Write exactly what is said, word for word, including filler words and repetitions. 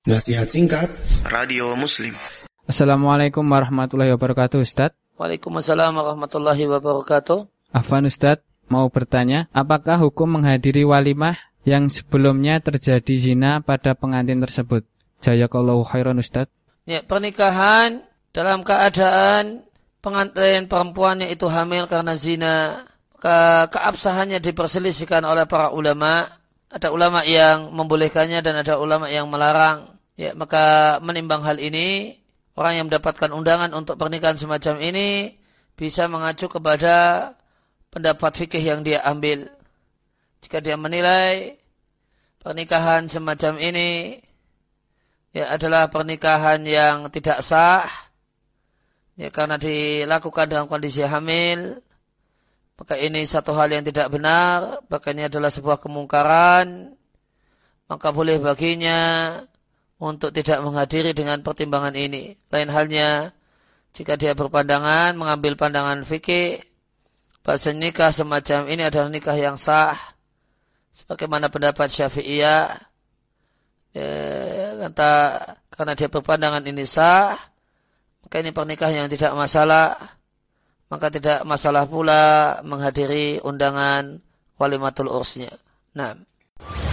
Nasihat singkat Radio Muslim. Assalamualaikum warahmatullahi wabarakatuh, Ustaz. Waalaikumsalam warahmatullahi wabarakatuh. Afwan Ustaz, mau bertanya, apakah hukum menghadiri walimah yang sebelumnya terjadi zina pada pengantin tersebut? Jazakallahu khairan, Ustaz. Ya, pernikahan dalam keadaan pengantin perempuannya itu hamil karena zina, Ke- keabsahannya diperselisihkan oleh para ulama. Ada ulama yang membolehkannya dan ada ulama yang melarang. Ya, maka menimbang hal ini, orang yang mendapatkan undangan untuk pernikahan semacam ini bisa mengacu kepada pendapat fikih yang dia ambil. Jika dia menilai pernikahan semacam ini ya adalah pernikahan yang tidak sah, ya karena dilakukan dalam kondisi hamil, maka ini satu hal yang tidak benar, maka ini adalah sebuah kemungkaran, maka boleh baginya untuk tidak menghadiri dengan pertimbangan ini. Lain halnya, jika dia berpandangan, mengambil pandangan fikih, bahasa nikah semacam ini adalah nikah yang sah, sebagaimana pendapat Syafi'iyah, ya, lantas karena dia berpandangan ini sah, maka ini pernikahan yang tidak masalah. Maka tidak masalah pula menghadiri undangan walimatul ursnya. Nah.